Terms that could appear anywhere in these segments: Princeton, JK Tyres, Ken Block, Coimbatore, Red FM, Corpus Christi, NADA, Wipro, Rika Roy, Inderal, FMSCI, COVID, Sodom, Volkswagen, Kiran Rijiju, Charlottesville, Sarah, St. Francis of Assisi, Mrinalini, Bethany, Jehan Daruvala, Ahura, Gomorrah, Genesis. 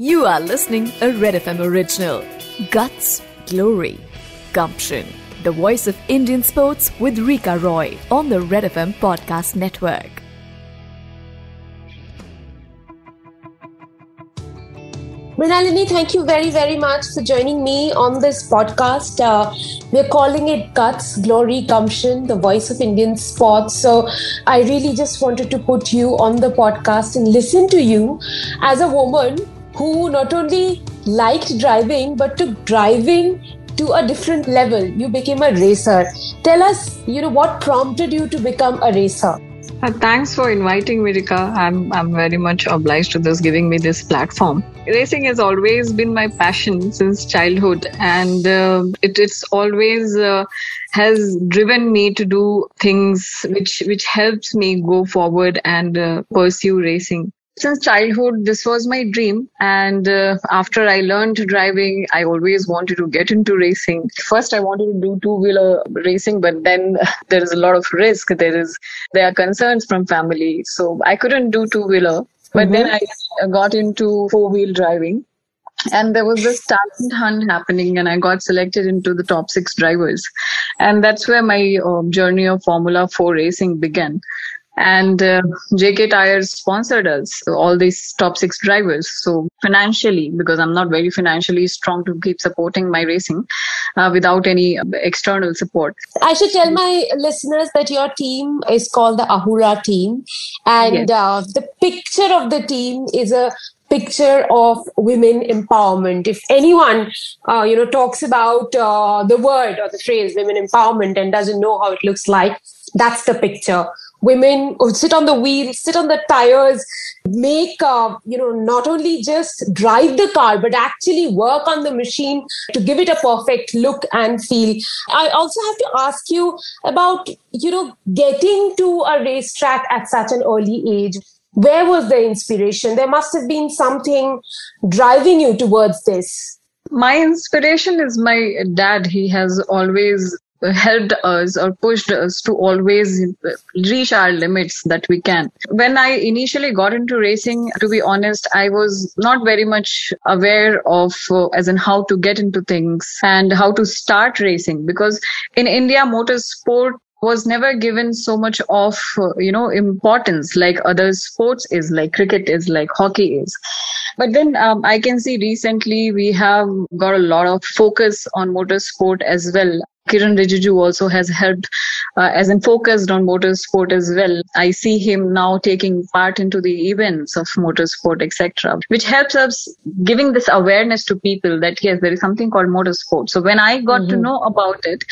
You are listening a Red FM original. Guts, Glory, Gumption. The voice of Indian sports with Rika Roy on the Red FM podcast network. Mrinalini, thank you very, very much for joining me on this podcast. We're calling it Guts, Glory, Gumption, the voice of Indian sports. So I really just wanted to put you on the podcast and listen to you as a woman who not only liked driving, but took driving to a different level. You became a racer. Tell us, what prompted you to become a racer? Thanks for inviting me, Rika. I'm very much obliged to this, giving me this platform. Racing has always been my passion since childhood, and it's always has driven me to do things which helps me go forward and pursue racing. Since childhood, this was my dream, and after I learned driving, I always wanted to get into racing. First, I wanted to do two-wheeler racing, but then there is a lot of risk. There are concerns from family, so I couldn't do two-wheeler. But then I got into four-wheel driving, and there was this talent hunt happening, and I got selected into the top 6 drivers. And that's where my journey of Formula 4 racing began. And JK Tyres sponsored us, all these top 6 drivers. So financially, because I'm not very financially strong to keep supporting my racing without any external support. I should tell my listeners that your team is called the Ahura team. And yes. The picture of the team is a picture of women empowerment. If anyone, talks about the word or the phrase women empowerment and doesn't know how it looks like, that's the picture. Women who sit on the wheel, sit on the tires, make, not only just drive the car, but actually work on the machine to give it a perfect look and feel. I also have to ask you about, getting to a racetrack at such an early age. Where was the inspiration? There must have been something driving you towards this. My inspiration is my dad. He has always helped us or pushed us to always reach our limits that we can. When I initially got into racing, to be honest, I was not very much aware of as in how to get into things and how to start racing, because in India, motorsport was never given so much of, importance like other sports is, like cricket is, like hockey is. But then I can see recently we have got a lot of focus on motorsport as well. Kiran Rijiju also has helped as in focused on motorsport as well. I see him now taking part into the events of motorsport, etc., which helps us giving this awareness to people that, yes, there is something called motorsport. So when I got to know about it,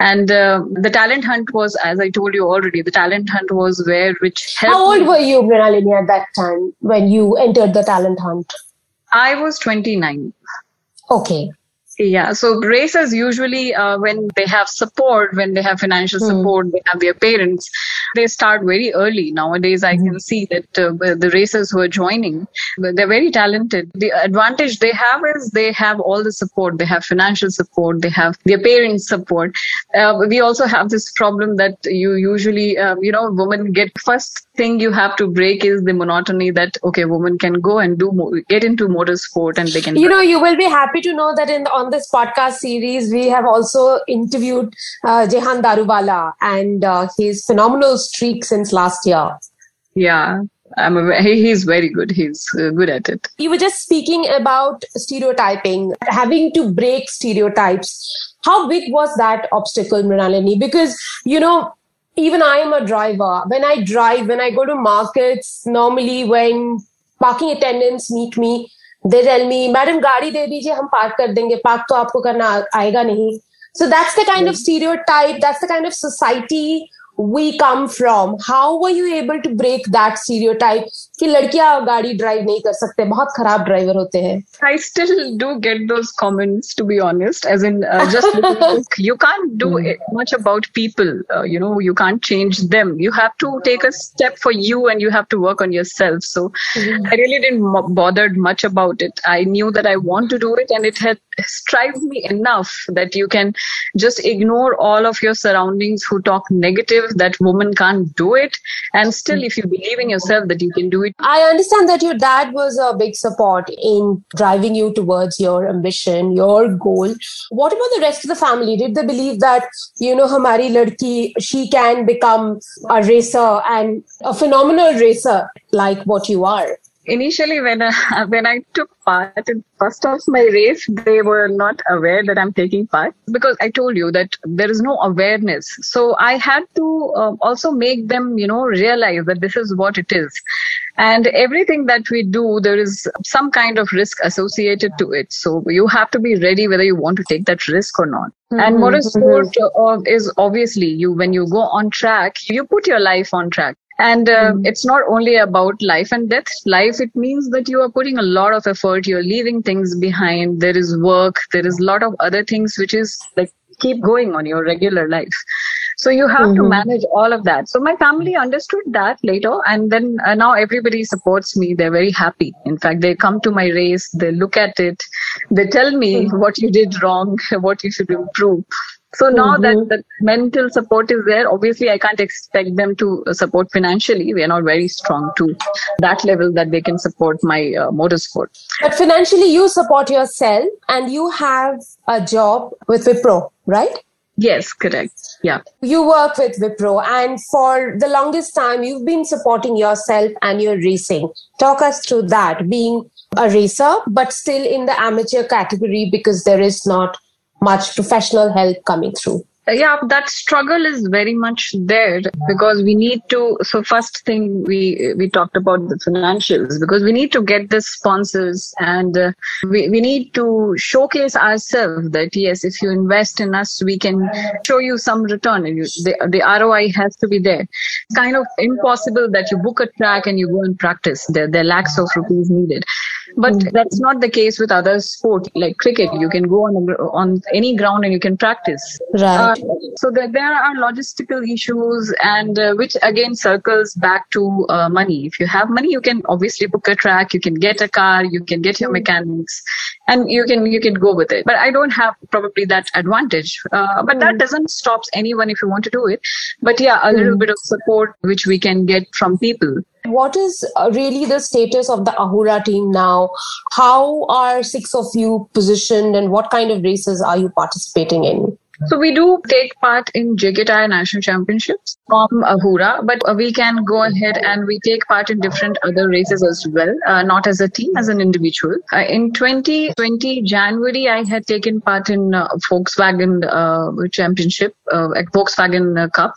and the talent hunt was, as I told you already, the talent hunt was where which helped. How old were you, Mrinalini, at that time when you entered the talent hunt? I was 29. Okay. Yeah, so racers usually when they have support, when they have financial support, they have their parents, they start very early. Nowadays, I can see that the racers who are joining, they're very talented. The advantage they have is they have all the support. They have financial support. They have their parents' support. We also have this problem that you usually, women get first thing you have to break is the monotony that, okay, women can go and get into motorsport and they can. You will be happy to know that on this podcast series, we have also interviewed Jehan Daruvala and his phenomenal streak since last year. Yeah, he's very good. He's good at it. You were just speaking about stereotyping, having to break stereotypes. How big was that obstacle, Mrinalini? Because, even I am a driver. When I drive, when I go to markets, normally when parking attendants meet me, they tell me, "Madam, gaadi de dijiye, hum park kar denge. Park to aapko karna aayega nahi." So that's the kind of stereotype. That's the kind of society we come from. How were you able to break that stereotype? Ki ladkiyan gaadi drive nahi kar sakte, bahut kharab driver hote hain. I still do get those comments, to be honest. As in, just you can't do much about people. You can't change them. You have to take a step for you, and you have to work on yourself. So I really didn't bothered much about it. I knew that I want to do it, and it had strikes me enough that you can just ignore all of your surroundings who talk negative, that women can't do it. And still, if you believe in yourself that you can do it. I understand that your dad was a big support in driving you towards your ambition, your goal. What about the rest of the family? Did they believe that, you know, Hamari Ladki, she can become a racer and a phenomenal racer like what you are? Initially, when I took part in first of my race, they were not aware that I'm taking part, because I told you that there is no awareness. So I had to also make them, you know, realize that this is what it is. And everything that we do, there is some kind of risk associated to it. So you have to be ready whether you want to take that risk or not. Mm-hmm. And motorsport is obviously when you go on track, you put your life on track. And it's not only about life and death. Life, it means that you are putting a lot of effort. You're leaving things behind. There is work. There is a lot of other things which is like keep going on your regular life. So you have to manage all of that. So my family understood that later. And then now everybody supports me. They're very happy. In fact, they come to my race. They look at it. They tell me what you did wrong, what you should improve. So now that the mental support is there, obviously I can't expect them to support financially. We are not very strong to that level that they can support my motorsport. But financially you support yourself, and you have a job with Wipro, right? Yes, correct. Yeah. You work with Wipro, and for the longest time you've been supporting yourself and your racing. Talk us through that, being a racer, but still in the amateur category because there is not much professional help coming through. Yeah, that struggle is very much there because we need to. So first thing we talked about the financials, because we need to get the sponsors, and we need to showcase ourselves that yes, if you invest in us, we can show you some return, and the ROI has to be there. It's kind of impossible that you book a track and you go and practice. There are lakhs of rupees needed. But that's not the case with other sport like cricket. You can go on any ground and you can practice. Right. So there are logistical issues, and which again circles back to money. If you have money, you can obviously book a track, you can get a car, you can get your mechanics, and you can go with it. But I don't have probably that advantage. But that doesn't stop anyone if you want to do it. But yeah, a little bit of support which we can get from people. What is really the status of the Ahura team now? How are 6 of you positioned, and what kind of races are you participating in? So we do take part in JK Tyres National Championships from Ahura, but we can go ahead and we take part in different other races as well, not as a team, as an individual. In 2020 January, I had taken part in Volkswagen Championship, Volkswagen Cup.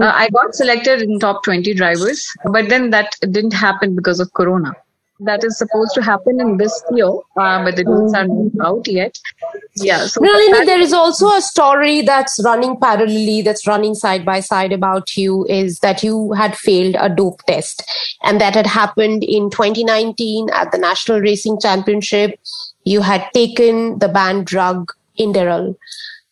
I got selected in top 20 drivers, but then that didn't happen because of Corona. That is supposed to happen in this year, but the dates are not out yet. Yeah. So Mrinalini, there is also a story that's running parallelly, that's running side by side about you, is that you had failed a dope test, and that had happened in 2019 at the National Racing Championship. You had taken the banned drug Inderal.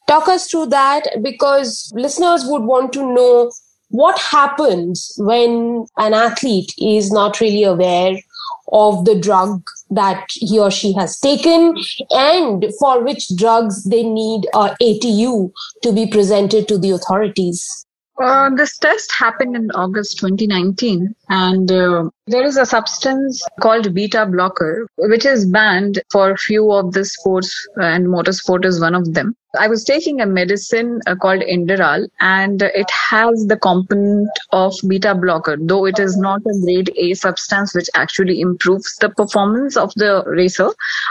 Talk us through that, because listeners would want to know what happens when an athlete is not really aware of the drug that he or she has taken, and for which drugs they need ATU to be presented to the authorities. This test happened in August 2019, and there is a substance called beta blocker, which is banned for a few of the sports, and motorsport is one of them. I was taking a medicine called Inderal, and it has the component of beta blocker, though it is not a grade A substance which actually improves the performance of the racer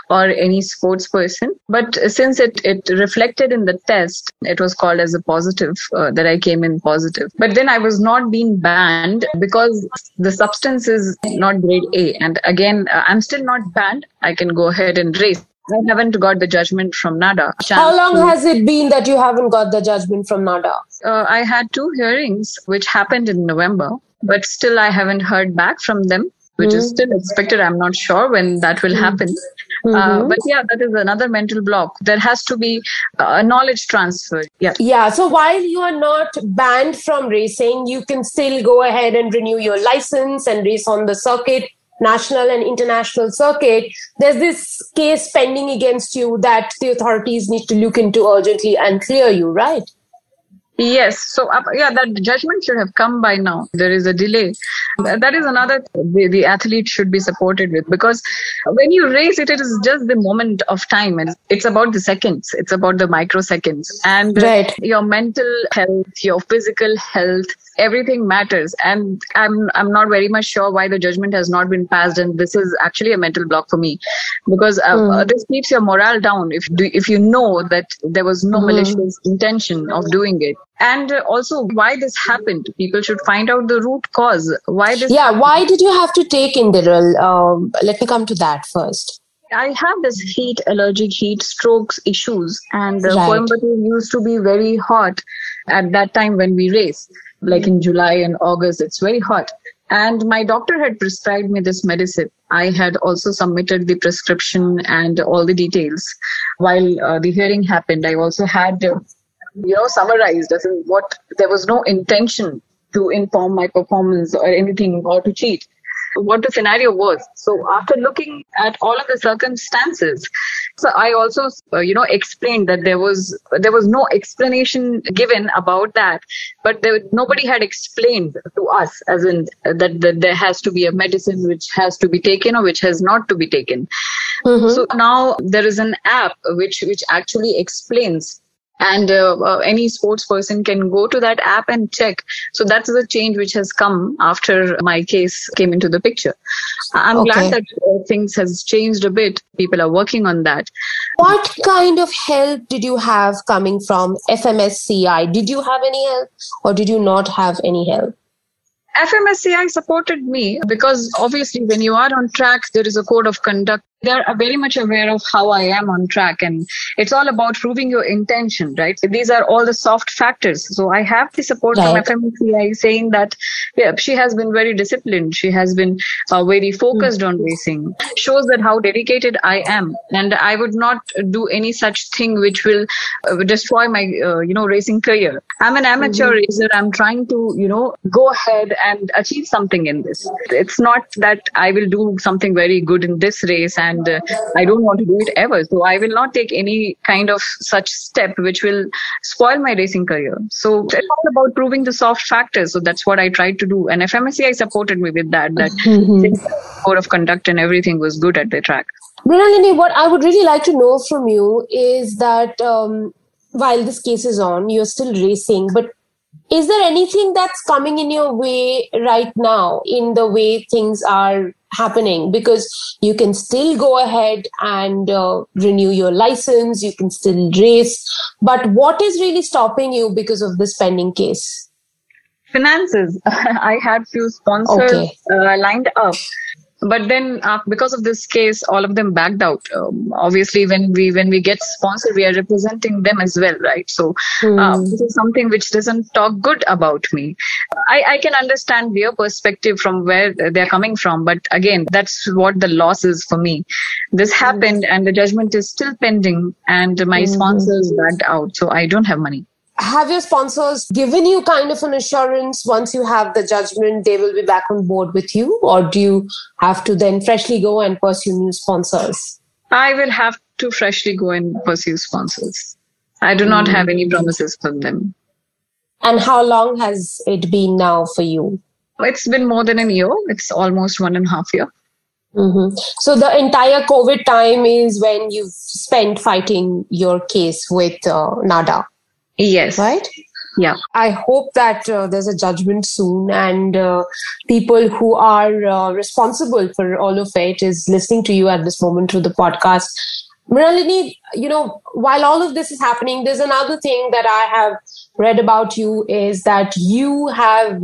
or any sports person. But since it reflected in the test, it was called as a positive, that I came in positive. But then I was not being banned because the substance is not grade A. And again, I'm still not banned. I can go ahead and race. I haven't got the judgment from NADA. How long has it been that you haven't got the judgment from NADA? I had 2 hearings which happened in November, but still I haven't heard back from them, which is still expected. I'm not sure when that will happen. But yeah, that is another mental block. There has to be a knowledge transfer. Yeah. So while you are not banned from racing, you can still go ahead and renew your license and race on the circuit national and international circuit, there's this case pending against you that the authorities need to look into urgently and clear you, right? Yes. So, that judgment should have come by now. There is a delay. That is another the athlete should be supported with, because when you race it, it is just the moment of time. And it's about the seconds. It's about the microseconds. And right. Your mental health, your physical health, everything matters. And I'm not very much sure why the judgment has not been passed. And this is actually a mental block for me, because this keeps your morale down if you know that there was no malicious intention of doing it. And also why this happened. People should find out the root cause. Why this? Yeah. Happened. Why did you have to take Inderal? Let me come to that first. I have this allergic heat strokes issues, and Coimbatore used to be very hot at that time when we race. Like in July and August, it's very hot. And my doctor had prescribed me this medicine. I had also submitted the prescription and all the details. While the hearing happened, I also had, summarized as in what there was no intention to inform my performance or anything or to cheat, what the scenario was. So after looking at all of the circumstances, so I also, explained that there was no explanation given about that, but nobody had explained to us as in that there has to be a medicine which has to be taken or which has not to be taken. Mm-hmm. So now there is an app which actually explains. And any sports person can go to that app and check. So that's the change which has come after my case came into the picture. I'm glad that things has changed a bit. People are working on that. What kind of help did you have coming from FMSCI? Did you have any help or did you not have any help? FMSCI supported me because obviously when you are on track, there is a code of conduct. They are very much aware of how I am on track, and it's all about proving your intention, right? These are all the soft factors. So I have the support from FMSCI saying that she has been very disciplined. She has been very focused on racing. Shows that how dedicated I am, and I would not do any such thing which will destroy my, racing career. I'm an amateur racer. I'm trying to, go ahead and achieve something in this. It's not that I will do something very good in this race and I don't want to do it ever. So I will not take any kind of such step which will spoil my racing career. So it's all about proving the soft factors. So that's what I tried to do. And FMSCI supported me with that code of conduct and everything was good at the track. Mrinalini, what I would really like to know from you is that while this case is on, you're still racing, but is there anything that's coming in your way right now in the way things are happening? Because you can still go ahead and renew your license, you can still race, but what is really stopping you because of this pending case? Finances. I had few sponsors lined up. But then because of this case, all of them backed out. Obviously, when we get sponsored, we are representing them as well, right? So this is something which doesn't talk good about me. I can understand their perspective from where they're coming from. But again, that's what the loss is for me. This happened and the judgment is still pending and my sponsors backed out. So I don't have money. Have your sponsors given you kind of an assurance once you have the judgment, they will be back on board with you? Or do you have to then freshly go and pursue new sponsors? I will have to freshly go and pursue sponsors. I do not have any promises from them. And how long has it been now for you? It's been more than a year. It's almost 1.5 years. Mm-hmm. So the entire COVID time is when you've spent fighting your case with NADA. Yes. Right? Yeah. I hope that there's a judgment soon and people who are responsible for all of it is listening to you at this moment through the podcast. Mrinalini, while all of this is happening, there's another thing that I have read about you is that you have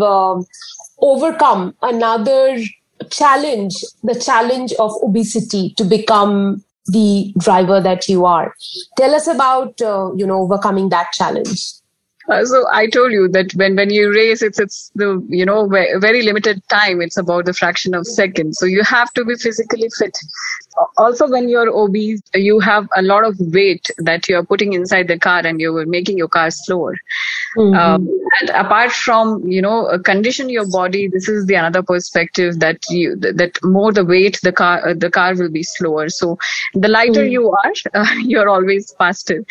overcome another challenge, the challenge of obesity to become the driver that you are. Tell us about, overcoming that challenge. So I told you that when you race, it's the, very limited time. It's about the fraction of seconds. So you have to be physically fit. Also, when you're obese, you have a lot of weight that you're putting inside the car and you're making your car slower. Mm-hmm. And apart from, condition your body, this is the another perspective that more the weight, the car will be slower. So the lighter you are, you're always faster.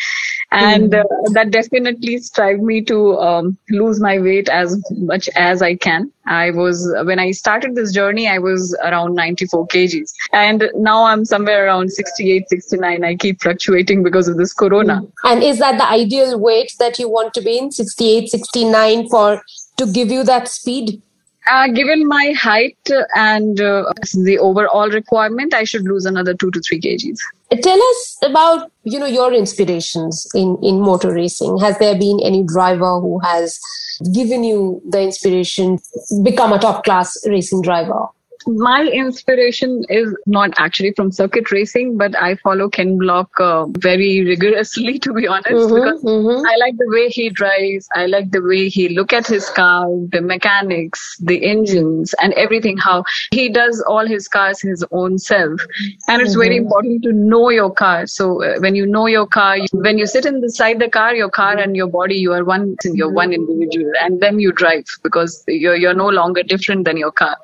And that definitely strived me to lose my weight as much as I can. When I started this journey, I was around 94 kgs. And now I'm somewhere around 68, 69. I keep fluctuating because of this corona. And is that the ideal weight that you want to be in, 68, 69, to give you that speed? Given my height and the overall requirement, I should lose another 2 to 3 kgs. Tell us about, your inspirations in motor racing. Has there been any driver who has given you the inspiration to become a top-class racing driver? My inspiration is not actually from circuit racing, but I follow Ken Block very rigorously, to be honest, because I like the way he drives. I like the way he look at his car, the mechanics, the engines, and everything, how he does all his cars his own self. And it's very important to know your car. So when you know your car, when you sit inside the car, your car and your body, you are one, you're one individual, and then you drive because you're no longer different than your car.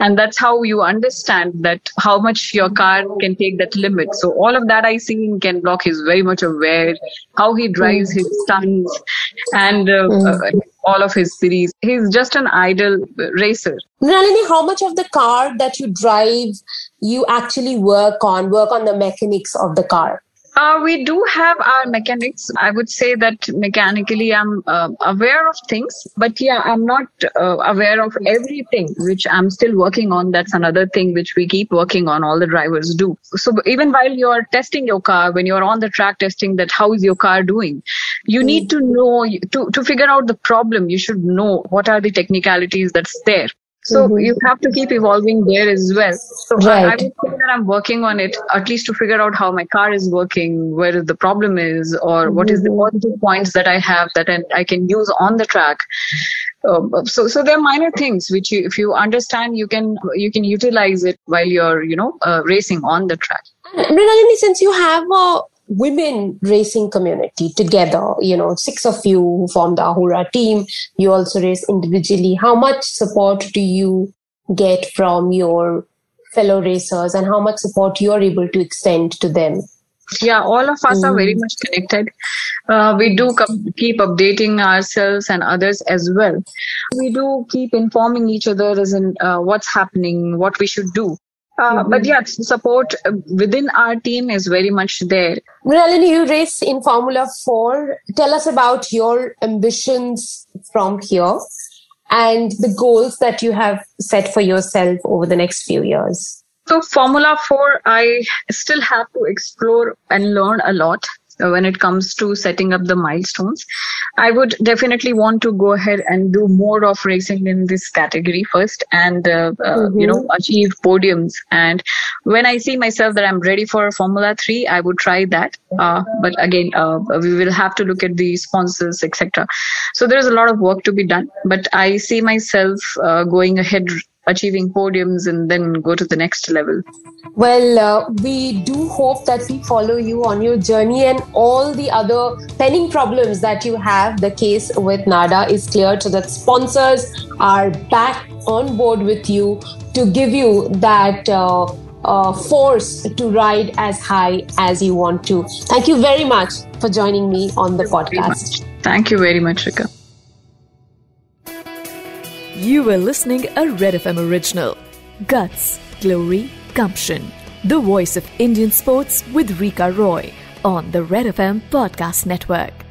And that's how you understand that how much your car can take that limit. So all of that I see in Ken Block. He's very much aware how he drives his stunts and all of his series. He's just an idol racer. Mrinalini, how much of the car that you drive you actually work on the mechanics of the car? We do have our mechanics. I would say that mechanically I'm aware of things, but I'm not aware of everything, which I'm still working on. That's another thing which we keep working on, all the drivers do. So even while you're testing your car, when you're on the track testing that how is your car doing, you need to know, to figure out the problem, you should know what are the technicalities that's there. So you have to keep evolving there as well. So I would say that I'm working on it, at least to figure out how my car is working, where the problem is, or what is the positive points that I have that I can use on the track. So there are minor things which if you understand, you can utilize it while you're racing on the track. Mrinalini, since you have a women racing community together, 6 of you who formed the Ahura team, you also race individually. How much support do you get from your fellow racers and how much support you are able to extend to them? Yeah, all of us are very much connected. We do keep updating ourselves and others as well. We do keep informing each other as in what's happening, what we should do. But support within our team is very much there. Mrinalini, you race in Formula 4. Tell us about your ambitions from here and the goals that you have set for yourself over the next few years. So Formula 4, I still have to explore and learn a lot when it comes to setting up the milestones. I would definitely want to go ahead and do more of racing in this category first and, achieve podiums. And when I see myself that I'm ready for Formula 3, I would try that. But again, we will have to look at the sponsors, etc. So there's a lot of work to be done. But I see myself going ahead, achieving podiums and then go to the next level. Well, we do hope that we follow you on your journey and all the other pending problems that you have. The case with NADA is cleared so that sponsors are back on board with you to give you that force to ride as high as you want to. Thank you very much for joining me on the podcast. Thank you very much, Rika. You were listening a Red FM original. Guts, Glory, Gumption. The voice of Indian sports with Rika Roy on the Red FM Podcast Network.